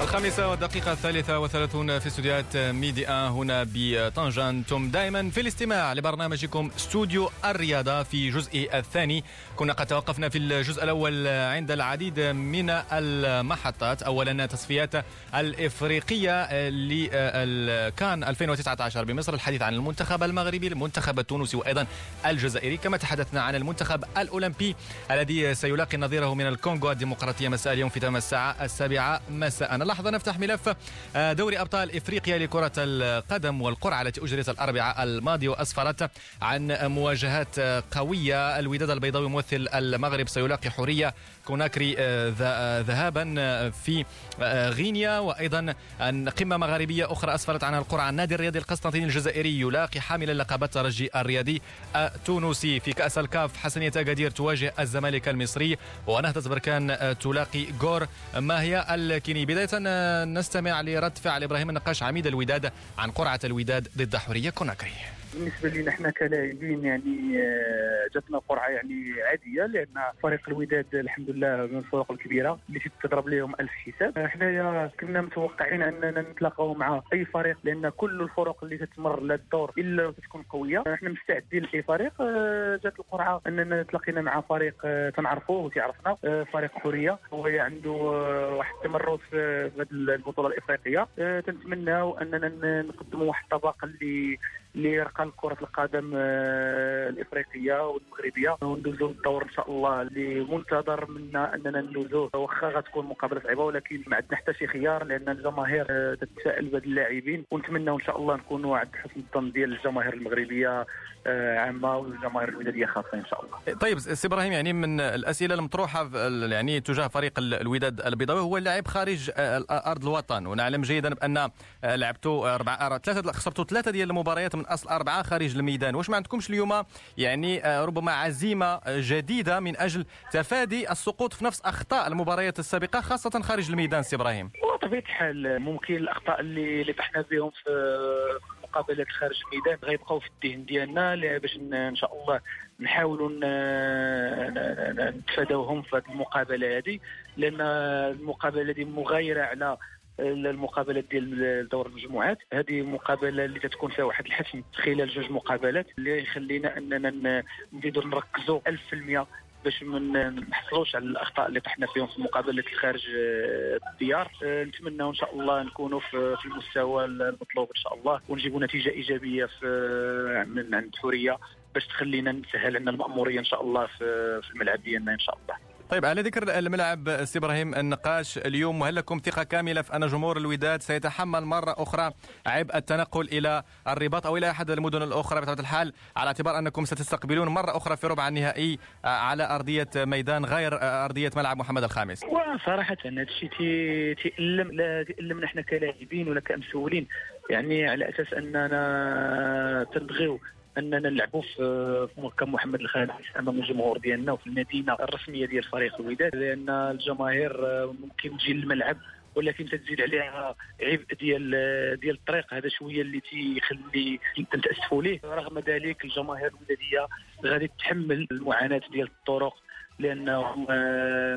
الخامسة والدقيقة 33 في استوديوهات ميديا هنا بطنجة. أنتم دائما في الاستماع لبرنامجكم استوديو الرياضة. في الجزء الثاني كنا قد توقفنا في الجزء الأول عند العديد من المحطات. أولا تصفيات الإفريقية لكان 2019 بمصر، الحديث عن المنتخب المغربي، المنتخب التونسي وأيضا الجزائري، كما تحدثنا عن المنتخب الأولمبي الذي سيلاقي نظيره من الكونغو الديمقراطية مساء اليوم في تمام الساعة 7 مساء. لحظة نفتح ملف دوري أبطال إفريقيا لكرة القدم والقرعة التي أجريت الأربعاء الماضي وأسفرت عن مواجهات قوية. الوداد البيضاوي ممثل المغرب سيلاقي حورية كوناكري ذهابا في غينيا، وأيضا قمة مغاربية أخرى أسفرت عنها القرعة. النادي الرياضي القسطنطيني الجزائري يلاقي حامل اللقبات الترجي الرياضي التونسي. في كأس الكاف حسنية أكادير تواجه الزمالك المصري، ونهضة بركان تلاقي غور ماهية الكيني. بداية نستمع لرد فعل إبراهيم النقاش عميد الوداد عن قرعة الوداد ضد حورية كوناكري. بالنسبة لنا احنا كلاعبين يعني جاتنا قرعة يعني عادية، لأن فريق الوداد الحمد لله من الفرق الكبيرة اللي تضرب لهم 1000 حساب. احنا كنا متوقعين أننا نتلاقاو مع أي فريق، لأن كل الفرق اللي تتمر للدور إلا تكون قوية. احنا مستعدين لأي فريق. جات القرعة أننا تلاقينا مع فريق تنعرفوه وتعرفنا، فريق حورية، وهو عنده واحد التمرس في هذه البطولة الإفريقية. تنتمناو أننا نقدموا واحد الطبق اللي رقم كرة القدم الإفريقية والمغربية، وندوزو الدور إن شاء الله اللي منتظر منا أننا ندوزوه. واخا غتكون مقابلة صعيبة، ولكن ما عندنا حتى شي خيار، لأن الجماهير تتسائل بهاد اللاعبين، ونتمناو إن شاء الله نكونوا عند حسن الظن ديال الجماهير المغربية عامة والجماهير الودادية خاصة إن شاء الله. طيب سي إبراهيم، يعني من الأسئلة المطروحة يعني تجاه فريق الوداد البيضاوي هو اللاعب خارج أرض الوطن، ونعلم جيدا بأن لعبتوا خسرتوا ثلاثة ديال المباريات من أصل 4 خارج الميدان. واش ما عندكمش اليوم يعني ربما عزيمة جديدة من أجل تفادي السقوط في نفس أخطاء المباريات السابقة خاصة خارج الميدان سي إبراهيم؟ بطبيعة الحال ممكن الأخطاء اللي طحنا بهم في مقابلات خارج الميدان غيبقاو في الذهن ديالنا، باش إن شاء الله نحاولوا نتفاداوهم في المقابلة هذه، لأن المقابلة هذه مغايرة على المقابلة ديال دور المجموعات. هذه مقابلة اللي تتكون فيها واحد الحسم خلال 2 مقابلات اللي يخلينا أننا نزيدوا نركزوا 1000% باش ما نحصلوش على الأخطاء اللي طحنا فيهم في مقابلة الخارج الديار. نتمنى إن شاء الله نكونوا في المستوى المطلوب إن شاء الله، ونجيبوا نتيجة إيجابية من عند حورية باش تخلينا نسهل عندنا المأمورية إن شاء الله في الملعب ديالنا إن شاء الله. طيب على ذكر الملعب سي إبراهيم النقاش، اليوم وهل لكم ثقة كاملة في أن جمهور الوداد سيتحمل مرة أخرى عبء التنقل إلى الرباط أو إلى أحد المدن الأخرى بطبيعة الحال، على اعتبار أنكم ستستقبلون مرة أخرى في ربع النهائي على أرضية ميدان غير أرضية ملعب محمد الخامس؟ وصراحة هذا الشيء تألمنا نحن كلاعبين ولا كمسؤولين، يعني على أساس أننا تنبغيو اننا نلعبوا في مركب محمد الخامس امام الجمهور ديالنا وفي المدينه الرسميه ديال فريق الوداد، لان الجماهير ممكن تجي للملعب ولكن تزيد عليها عبء ديال الطريق. هذا شويه اللي تيخلي تنتاسفوا ليه. رغم ذلك الجماهير الوداديه غادي تتحمل المعاناه ديال الطرق، لانهم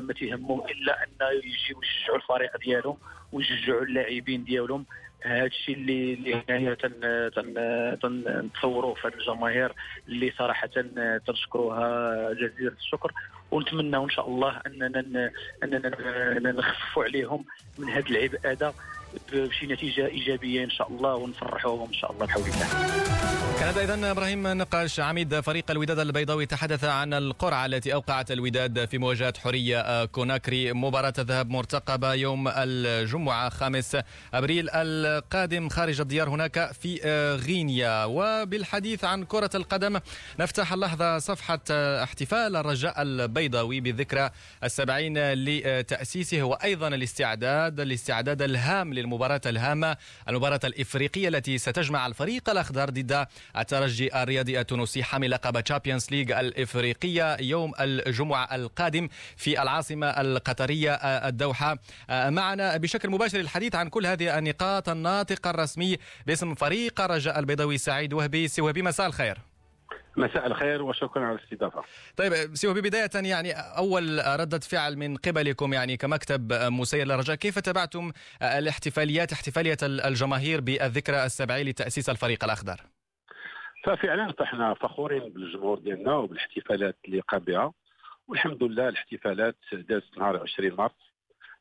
ما تيهمهم الا ان يجيو يشجعوا الفريق ديالهم ويشجعوا اللاعبين ديالهم. هذا الشيء اللي هنايا تنتصوروه في الجماهير اللي صراحة تنشكروها جزيل الشكر، ونتمنى إن شاء الله أننا نخففوا عليهم من هذا العبء هذا بشي نتيجة إيجابية إن شاء الله، ونفرحوهم إن شاء الله بحول الله. كان أيضا إبراهيم نقاش عميد فريق الوداد البيضاوي تحدث عن القرعة التي أوقعت الوداد في مواجهة حورية كوناكري. مباراة ذهاب مرتقبة يوم الجمعة 5 أبريل القادم خارج الديار هناك في غينيا. وبالحديث عن كرة القدم نفتح اللحظة صفحة احتفال الرجاء البيضاوي بالذكرى 70 لتأسيسه، وأيضا الاستعداد الهام للمباراة الهامة، المباراة الإفريقية التي ستجمع الفريق الأخضر ضد الترجي الرياضي التونسي حامل لقب تشامبيونز ليج الإفريقية يوم الجمعة القادم في العاصمة القطرية الدوحة. معنا بشكل مباشر الحديث عن كل هذه النقاط الناطق الرسمي باسم فريق الرجاء البيضاوي سعيد وهبي. سي وهبي مساء الخير. مساء الخير وشكرا على الاستضافة. طيب سي وهبي، بداية يعني أول ردة فعل من قبلكم يعني كمكتب مسير للرجاء، كيف تابعتم الاحتفاليات، احتفالية الجماهير بالذكرى السبعين لتأسيس الفريق الأخضر؟ ففعلا فاحنا فخورين بالجمهور ديالنا وبالاحتفالات اللي قام بها، والحمد لله الاحتفالات دازت نهار 20 مارس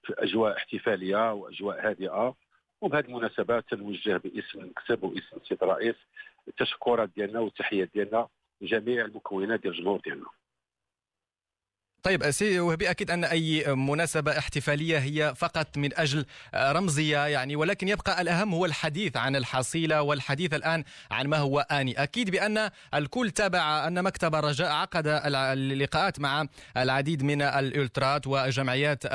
في أجواء احتفالية وأجواء هادئة. وبهذه المناسبة تنوجه باسم المكتب واسم السيد الرئيس التشكرات ديالنا والتحيات ديالنا لجميع المكونات ديال الجمهور ديالنا. طيب سي وهبي، أكيد أن أي مناسبة احتفالية هي فقط من أجل رمزية يعني، ولكن يبقى الأهم هو الحديث عن الحصيلة والحديث الآن عن ما هو آني. أكيد بأن الكل تابع أن مكتب الرجاء عقد اللقاءات مع العديد من الألترات وجمعيات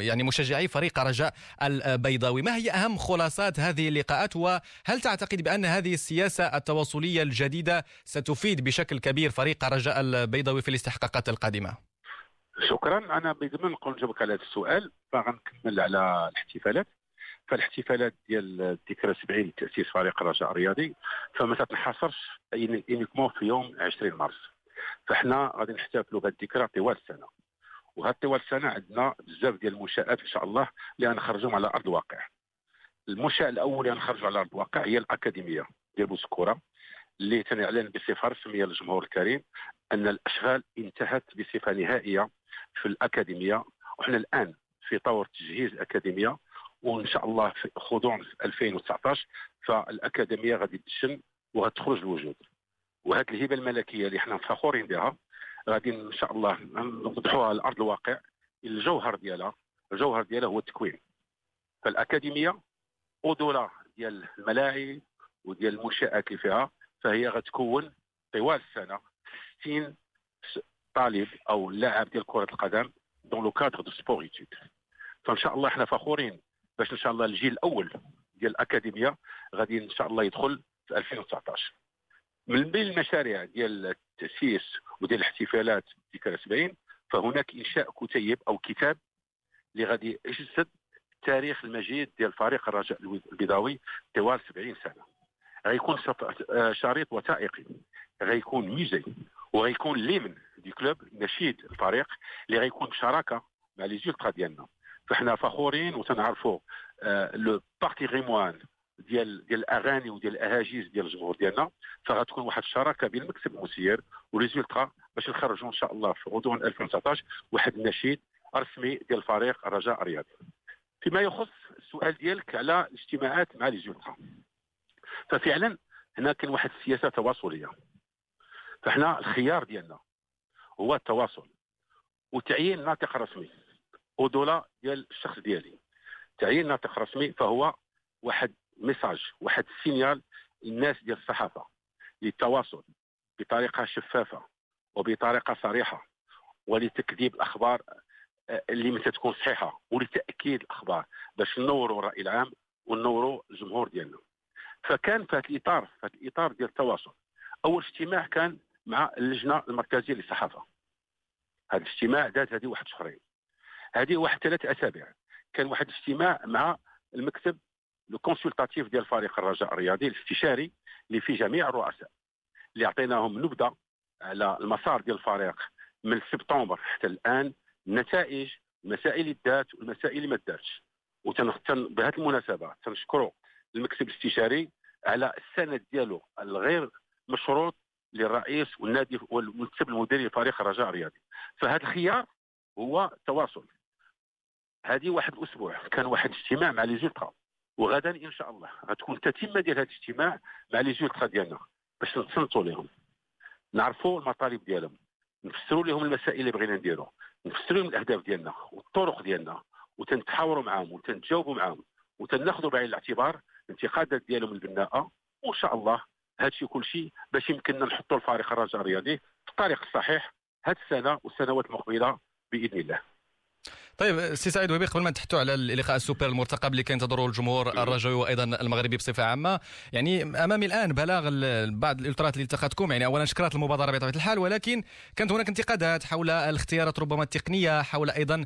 يعني مشجعي فريق الرجاء البيضاوي. ما هي أهم خلاصات هذه اللقاءات، وهل تعتقد بأن هذه السياسة التواصلية الجديدة ستفيد بشكل كبير فريق الرجاء البيضاوي في الاستحقاقات القادمة؟ شكرا. أنا بدون نقول جوابك على هذا السؤال فغنكمل على الاحتفالات. فالاحتفالات ديال الذكرى السبعين لتأسيس فريق الرجاء الرياضي فما تتحصرش في يوم 20 مارس، فاحنا غادي نحتفلوا بهذه الذكرى طوال السنة، وهاد طوال السنة عندنا بزاف ديال المنشآت إن شاء الله اللي غنخرجوهم على أرض الواقع. المنشأ الأول اللي غنخرجوا على أرض الواقع هي الأكاديمية ديال بوسكورة اللي تنعلن بصفة رسمية للجمهور الكريم أن الأشغال انتهت بصفة نهائية في الأكاديمية، وإحنا الآن في طور تجهيز الأكاديمية، وإن شاء الله في خضوع 2019 فالأكاديمية غادي تشن وغتخرج الوجود. وهذه الهبة الملكية اللي إحنا فخورين بها غادي إن شاء الله نوضحوها على أرض الواقع. الجوهر ديالها هو التكوين. فالأكاديمية أدولة ديال الملاعب وديال المنشآت اللي فيها، فهي غتكون طوال السنة 60 طالب أو لاعب ديال كرة القدم دون لو كادر دو سبور إيتود. فإن شاء الله إحنا فخورين باش إن شاء الله الجيل الأول ديال الأكاديمية غادي إن شاء الله يدخل في 2019. من بين المشاريع ديال التأسيس وديال الاحتفالات ذكرى 70 فهناك إنشاء كتيب أو كتاب اللي غادي يجسد تاريخ المجيد ديال فريق الرجاء البيضاوي طوال 70 سنة. غيكون شريط وثائقي، غيكون ميوزي، وغيكون ليمن دي كلوب نشيد الفريق اللي غيكون بشراكه مع لي زولترا ديالنا. فاحنا فخورين وتنعرفوا لو بارتيغيموان ديال الاغاني وديال الاهاجيز ديال الجمهور ديالنا، فغتكون واحد الشراكه بين المكتب المسير ولي زولترا باش نخرجوا ان شاء الله في غضون 2019 واحد النشيد رسمي ديال فريق الرجاء الرياضي. فيما يخص السؤال ديالك على الاجتماعات مع لي زولترا، ففعلا هنا كاين واحد السياسه تواصليه، فاحنا الخيار ديالنا هو التواصل وتعيين ناطق رسمي ودوله ديال الشخص ديالي. تعيين ناطق رسمي فهو واحد ميساج، واحد سينيال للناس ديال الصحافه للتواصل بطريقه شفافه وبطريقه صريحه ولتكذيب الاخبار اللي متى تكون صحيحه ولتاكيد الاخبار باش ننوروا الراي العام وننوروا الجمهور ديالنا. فكان في هذا الاطار ديال التواصل اول اجتماع كان مع اللجنه المركزيه للصحافه. هذا الاجتماع دات هذه واحد شهرين، هذه واحد 3 اسابيع كان واحد اجتماع مع المكتب لو كونسلتاتيف ديال فريق الرجاء الرياضي الاستشاري اللي فيه جميع الرؤساء، اللي عطيناهم نبذه على المسار ديال الفريق من سبتمبر حتى الان، النتائج، المسائل اللي دات والمسائل اللي ما داتش. بهذه المناسبه تنشكروا المكتب الاستشاري على السند ديالو الغير مشروط للرئيس والنادي والمكتب المديري لفريق الرجاء الرياضي. فهذا الخيار هو التواصل. هذه واحد الاسبوع كان واحد اجتماع مع لي زولترا، وغدا ان شاء الله غتكون تتمه ديال هذا الاجتماع مع لي زولترا ديالنا باش نتصنتوا لهم، نعرفوا المطالب ديالهم، نفسروا لهم المسائل اللي بغينا نديرو، نفسروا لهم الاهداف ديالنا والطرق ديالنا، وتنتحاوروا معاهم وتنتجاوبوا معاهم وتناخذوا بعين الاعتبار الانتقادات ديالهم البناءه. وان شاء الله هادشي كلشي باش يمكننا نحطوا الفريق الرجاء الرياضي في الطريق الصحيح هاد السنه والسنوات المقبله باذن الله. طيب سي سعيد ويبي، قبل ما نتحدثوا على اللقاء السوبر المرتقب اللي كينتظروه الجمهور الرجوي وايضا المغربي بصفه عامه، يعني امامي الان بلاغ بعض الالتراات اللي التقاتكم، يعني اولا شكرت المبادره بطبيعه الحال، ولكن كانت هناك انتقادات حول الاختيارات ربما التقنيه، حول ايضا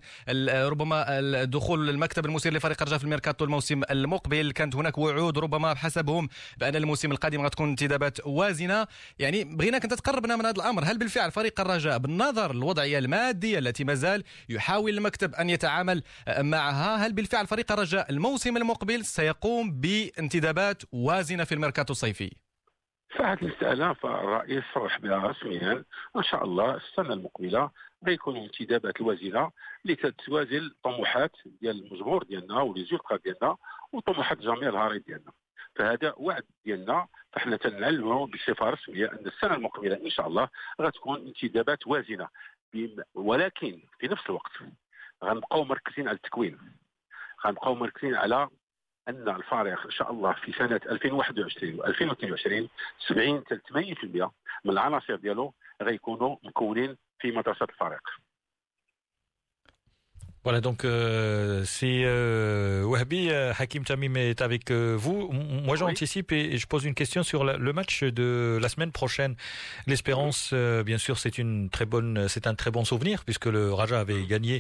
ربما الدخول المكتب المسير لفريق الرجاء في الميركاتو الموسم المقبل، كانت هناك وعود ربما بحسبهم بان الموسم القادم غتكون انتدابات وازنه، يعني بغيناك انت تقربنا من هذا الامر، هل بالفعل فريق الرجاء بالنظر للوضعيه الماديه التي مازال يحاول المكتب ان يتعامل معها، هل بالفعل فريق الرجاء الموسم المقبل سيقوم بانتدابات وازنه في الميركاتو الصيفي؟ ساعة الاستئناف الرئيس صرح بها رسميا، ان شاء الله السنه المقبله غيكونوا انتدابات وازنه لتتوازن الطموحات ديال الجمهور ديالنا وليزيلقا ديالنا وطموحات جميع الهاري ديالنا، فهذا وعد ديالنا، فحنا تنعلموا بصفه رسميه ان السنه المقبله ان شاء الله غتكون انتدابات وازنه، ولكن في نفس الوقت غنبقاو مركزين على التكوين، غنبقاو مركزين على ان الفريق ان شاء الله في سنه 2021 و2022 70 حتى 80% من العناصر ديالو غيكونوا مكونين في مدرسه الفريق. Voilà, donc c'est Wahbi, Hakim Tamim est avec vous. Moi j'anticipe et je pose une question sur le match de la semaine prochaine. L'Espérance, bien sûr, c'est un très bon souvenir puisque le Raja avait gagné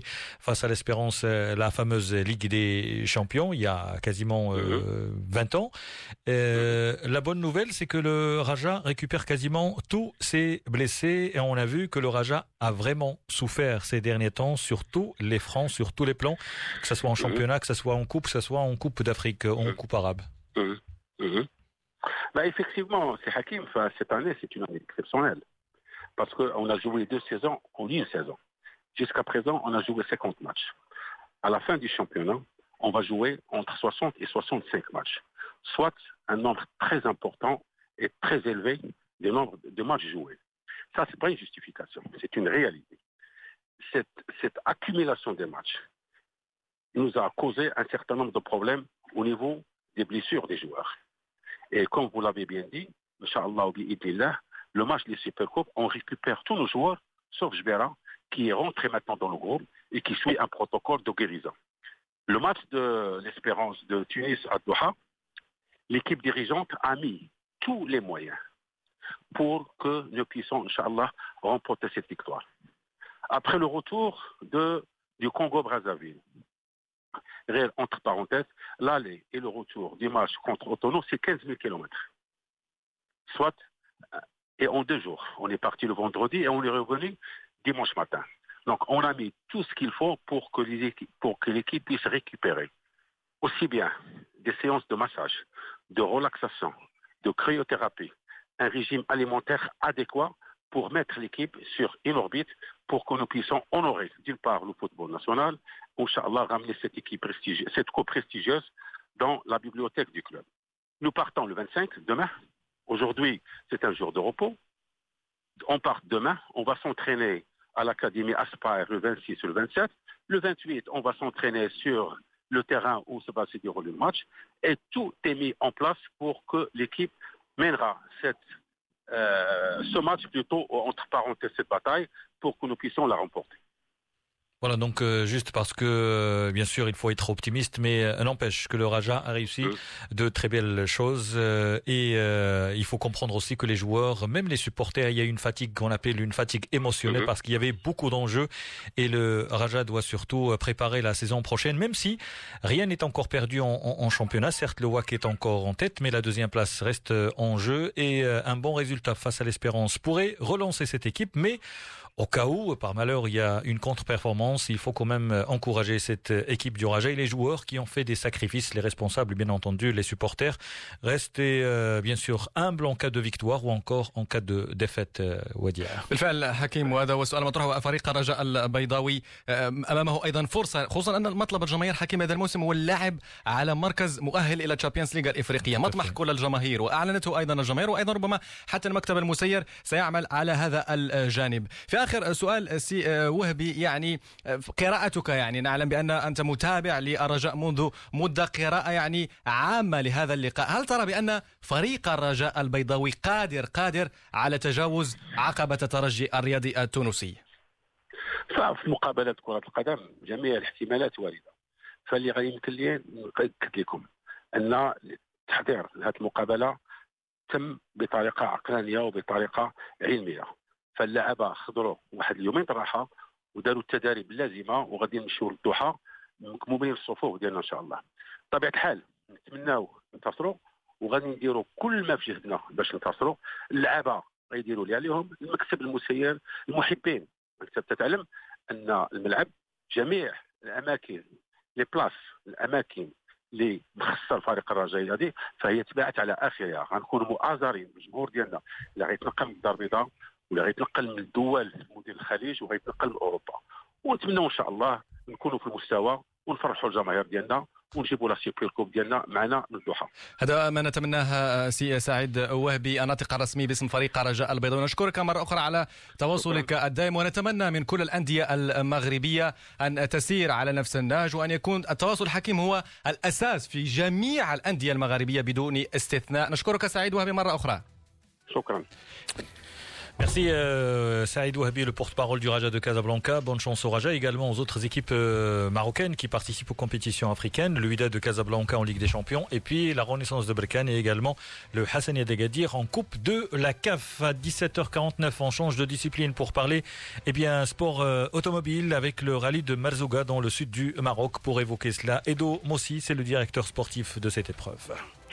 face à l'Espérance la fameuse Ligue des Champions il y a quasiment 20 ans. La bonne nouvelle, c'est que le Raja récupère quasiment tous ses blessés et on a vu que le Raja a vraiment souffert ces derniers temps, surtout les Français. Sur tous les plans, que ce soit en championnat, que ce soit en coupe, que ce soit en coupe d'Afrique, en coupe arabe. Bah effectivement, c'est Hakim. Cette année, c'est une année exceptionnelle parce qu'on a joué deux saisons en une saison. Jusqu'à présent, on a joué 50 matchs. À la fin du championnat, on va jouer entre 60 et 65 matchs, soit un nombre très important et très élevé de nombre de matchs joués. Ça, c'est pas une justification, c'est une réalité. Cette accumulation des matchs nous a causé un certain nombre de problèmes au niveau des blessures des joueurs. Et comme vous l'avez bien dit, Inch'Allah, le match des Supercoupes, on récupère tous nos joueurs, sauf Jbera, qui est rentré maintenant dans le groupe et qui suit un protocole de guérison. Le match de l'Espérance de Tunis à Doha, l'équipe dirigeante a mis tous les moyens pour que nous puissions, Inch'Allah, remporter cette victoire. Après le retour du Congo-Brazzaville, entre parenthèses, l'aller et le retour du match contre Otono, c'est 15 000 kilomètres. Soit, et en deux jours. On est parti le vendredi et on est revenu dimanche matin. Donc, on a mis tout ce qu'il faut pour que l'équipe puisse récupérer. Aussi bien des séances de massage, de relaxation, de cryothérapie, un régime alimentaire adéquat pour mettre l'équipe sur une orbite pour que nous puissions honorer, d'une part, le football national, Inch'Allah, ramener cette coupe prestigieuse dans la bibliothèque du club. Nous partons le 25, demain. Aujourd'hui, c'est un jour de repos. On part demain. On va s'entraîner à l'académie Aspire le 26 et le 27. Le 28, on va s'entraîner sur le terrain où se va se dérouler le match. Et tout est mis en place pour que l'équipe mènera ce match plutôt, entre parenthèses, cette bataille, pour que nous puissions la remporter. Voilà, donc juste parce que, bien sûr, il faut être optimiste, mais n'empêche que le Raja a réussi de très belles choses et il faut comprendre aussi que les joueurs, même les supporters, il y a une fatigue qu'on appelle une fatigue émotionnelle parce qu'il y avait beaucoup d'enjeux et le Raja doit surtout préparer la saison prochaine, même si rien n'est encore perdu en championnat. Certes, le WAC est encore en tête, mais la deuxième place reste en jeu et un bon résultat face à l'Espérance pourrait relancer cette équipe, mais au cas où, par malheur, il y a une contre-performance, il faut quand même encourager cette équipe du Raja et les joueurs qui ont fait des sacrifices, les responsables, bien entendu, les supporters. Restez, bien sûr, humbles en cas de victoire ou encore en cas de défaite, Wadia. بالفعل حكيم، وهذا هو السؤال المطروح. فريق الرجاء البيضاوي أمامه أيضا فرصة، خصوصا أن مطلب الجماهير حكيم هذا الموسم هو اللعب على مركز مؤهل إلى تشامبيونز ليغا الإفريقية، مطمح كل الجماهير وأعلنته أيضا الجماهير، وأيضا ربما حتى المكتب المسير سيعمل على هذا الجانب. آخر سؤال سي وهبي، يعني قراءتك، يعني نعلم بأن أنت متابع للرجاء منذ مدة، قراءة يعني عامة لهذا اللقاء، هل ترى بأن فريق الرجاء البيضاوي قادر على تجاوز عقبة الترجي الرياضي التونسي؟ ففي مقابلات كرة القدم جميع الاحتمالات واردة. فاللي غيمكن لي نأكد لكم أن التحضير لهذه المقابلة تم بطريقة عقلانية وبطريقة علمية. فاللاعبة خضروا واحد اليومين راحة وداروا التدريب اللازمة وغادي نمشيو للضحى مكملين الصفوف ديالنا إن شاء الله. طبيعة الحال نتمناو ننتصروا وغادي نديروا كل ما في جهدنا باش ننتصروا. اللعابة غيديروا لي عليهم، المكتب المسير، المحبين. مكتب تتعلم أن الملعب جميع الأماكن لي بلاص الأماكن اللي مخصصة فريق الرجاء هذه فهي تباعت على آخرها. غنكونوا مؤازرين الجمهور ديالنا اللي غيتنقل من الدار البيضاء ولا غيتنقل من الدول مدن الخليج وغيتنقل من أوروبا. ونتمنوا إن شاء الله نكونوا في المستوى ونفرحوا الجماهير ديالنا ونجيبوا لا سوبر كوب ديالنا معنا للضحى. هذا ما نتمناه سي سعيد وهبي، الناطق الرسمي باسم فريق رجاء البيضاء. نشكرك مرة أخرى على تواصلك الدائم، ونتمنى من كل الأندية المغربية أن تسير على نفس النهج، وأن يكون التواصل الحكيم هو الأساس في جميع الأندية المغربية بدون استثناء. نشكرك سعيد وهبي مرة أخرى. شكرا. Merci Saïd Ouahabi, le porte-parole du Raja de Casablanca. Bonne chance au Raja, également aux autres équipes marocaines qui participent aux compétitions africaines. L'Ouida de Casablanca en Ligue des Champions et puis la Renaissance de Berkane et également le Hassania d'Agadir en Coupe de la CAF. À 17h49, on change de discipline pour parler sport automobile avec le rallye de Merzouga dans le sud du Maroc. Pour évoquer cela, Edo Mossi, c'est le directeur sportif de cette épreuve.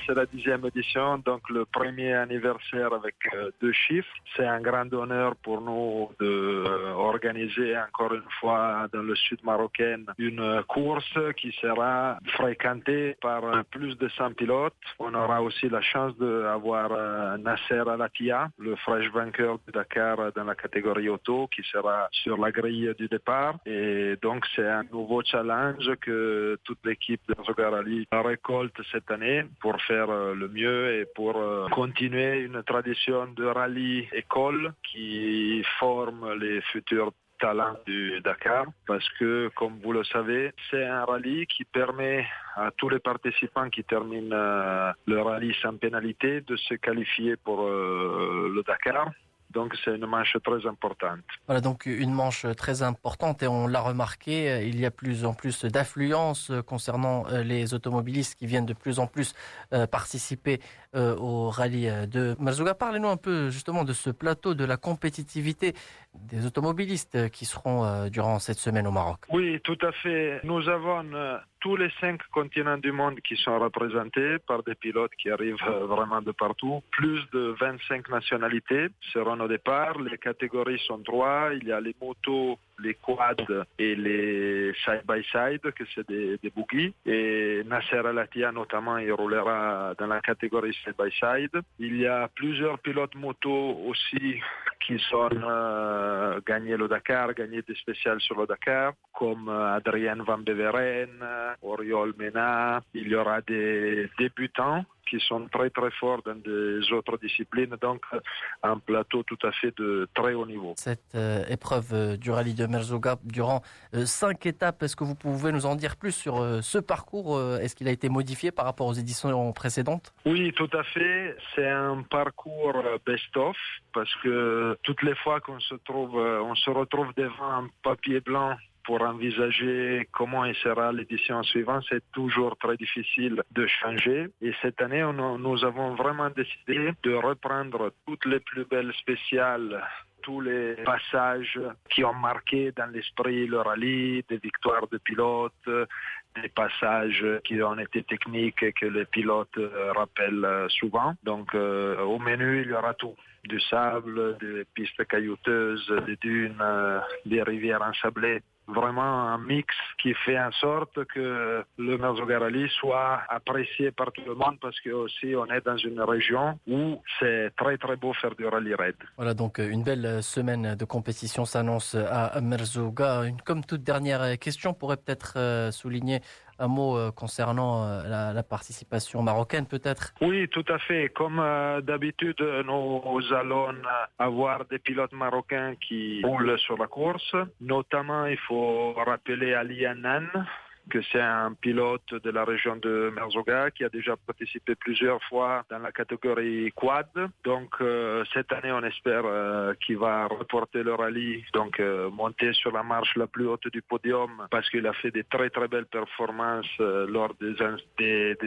C'est la 10e édition, donc le premier anniversaire avec 2 chiffres. C'est un grand honneur pour nous d'organiser encore une fois dans le sud marocain une course qui sera fréquentée par plus de 100 pilotes. On aura aussi la chance d'avoir Nasser al Attiyah, le fresh vainqueur du Dakar dans la catégorie auto, qui sera sur la grille du départ. Et donc c'est un nouveau challenge que toute l'équipe de Merzouga Rally récolte cette année pour faire le mieux et pour continuer une tradition de rallye école qui forme les futurs talents du Dakar, parce que comme vous le savez, c'est un rallye qui permet à tous les participants qui terminent le rallye sans pénalité de se qualifier pour le Dakar. Donc c'est une manche très importante. Voilà, donc une manche très importante, et on l'a remarqué, il y a plus en plus d'affluence concernant les automobilistes qui viennent de plus en plus participer au rallye de Merzouga. Parlez-nous un peu justement de ce plateau, de la compétitivité des automobilistes qui seront durant cette semaine au Maroc. Oui, tout à fait. Nous avons tous les 5 continents du monde qui sont représentés par des pilotes qui arrivent vraiment de partout. Plus de 25 nationalités seront au départ. Les catégories sont 3. Il y a les motos, les quads et les side-by-side, que c'est des buggy. Et Nasser al Attiyah notamment, il roulera dans la catégorie side-by-side. Il y a plusieurs pilotes moto aussi qui sont gagnés le Dakar, gagnés des spéciales sur le Dakar, comme Adrien Van Beveren, Oriol Mena. Il y aura des débutants qui sont très très forts dans des autres disciplines, donc un plateau tout à fait de très haut niveau. Cette épreuve du rallye de Merzouga durant 5 étapes, est-ce que vous pouvez nous en dire plus sur ce parcours? Est-ce qu'il a été modifié par rapport aux éditions précédentes? Oui, tout à fait. C'est un parcours best-of, parce que toutes les fois qu'on se retrouve devant un papier blanc pour envisager comment il sera l'édition suivante, c'est toujours très difficile de changer. Et cette année, nous avons vraiment décidé de reprendre toutes les plus belles spéciales, tous les passages qui ont marqué dans l'esprit le rallye, des victoires de pilotes, des passages qui ont été techniques et que les pilotes rappellent souvent. Donc au menu, il y aura tout. Du sable, des pistes caillouteuses, des dunes, des rivières ensablées. Vraiment un mix qui fait en sorte que le Merzouga Rally soit apprécié par tout le monde, parce que aussi on est dans une région où c'est très très beau faire du rallye raid. Voilà, donc une belle semaine de compétition s'annonce à Merzouga. Comme toute dernière question, on pourrait peut-être souligner un mot concernant la participation marocaine peut-être? Oui, tout à fait. Comme d'habitude, nous allons avoir des pilotes marocains qui roulent sur la course. Notamment, il faut rappeler Ali Hanan, que c'est un pilote de la région de Merzouga qui a déjà participé plusieurs fois dans la catégorie quad. Donc cette année, on espère qu'il va reporter le rallye, donc monter sur la marche la plus haute du podium parce qu'il a fait des très très belles performances lors des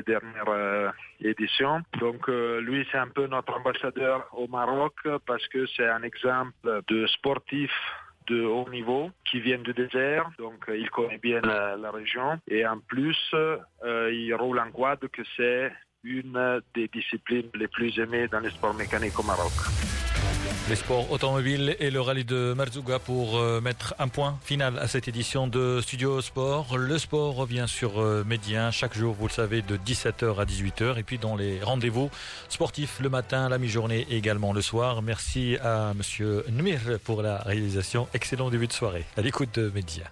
dernières éditions. Donc lui, c'est un peu notre ambassadeur au Maroc parce que c'est un exemple de sportif de haut niveau qui viennent du désert, donc il connaît bien la région et en plus il roule en quad que c'est une des disciplines les plus aimées dans les sports mécaniques au Maroc. Les sports automobiles et le rallye de Merzouga pour mettre un point final à cette édition de Studio Sport. Le sport revient sur Mediam chaque jour, vous le savez, de 17h à 18h. Et puis dans les rendez-vous sportifs le matin, la mi-journée et également le soir. Merci à Monsieur Nuir pour la réalisation. Excellent début de soirée à l'écoute de Mediam.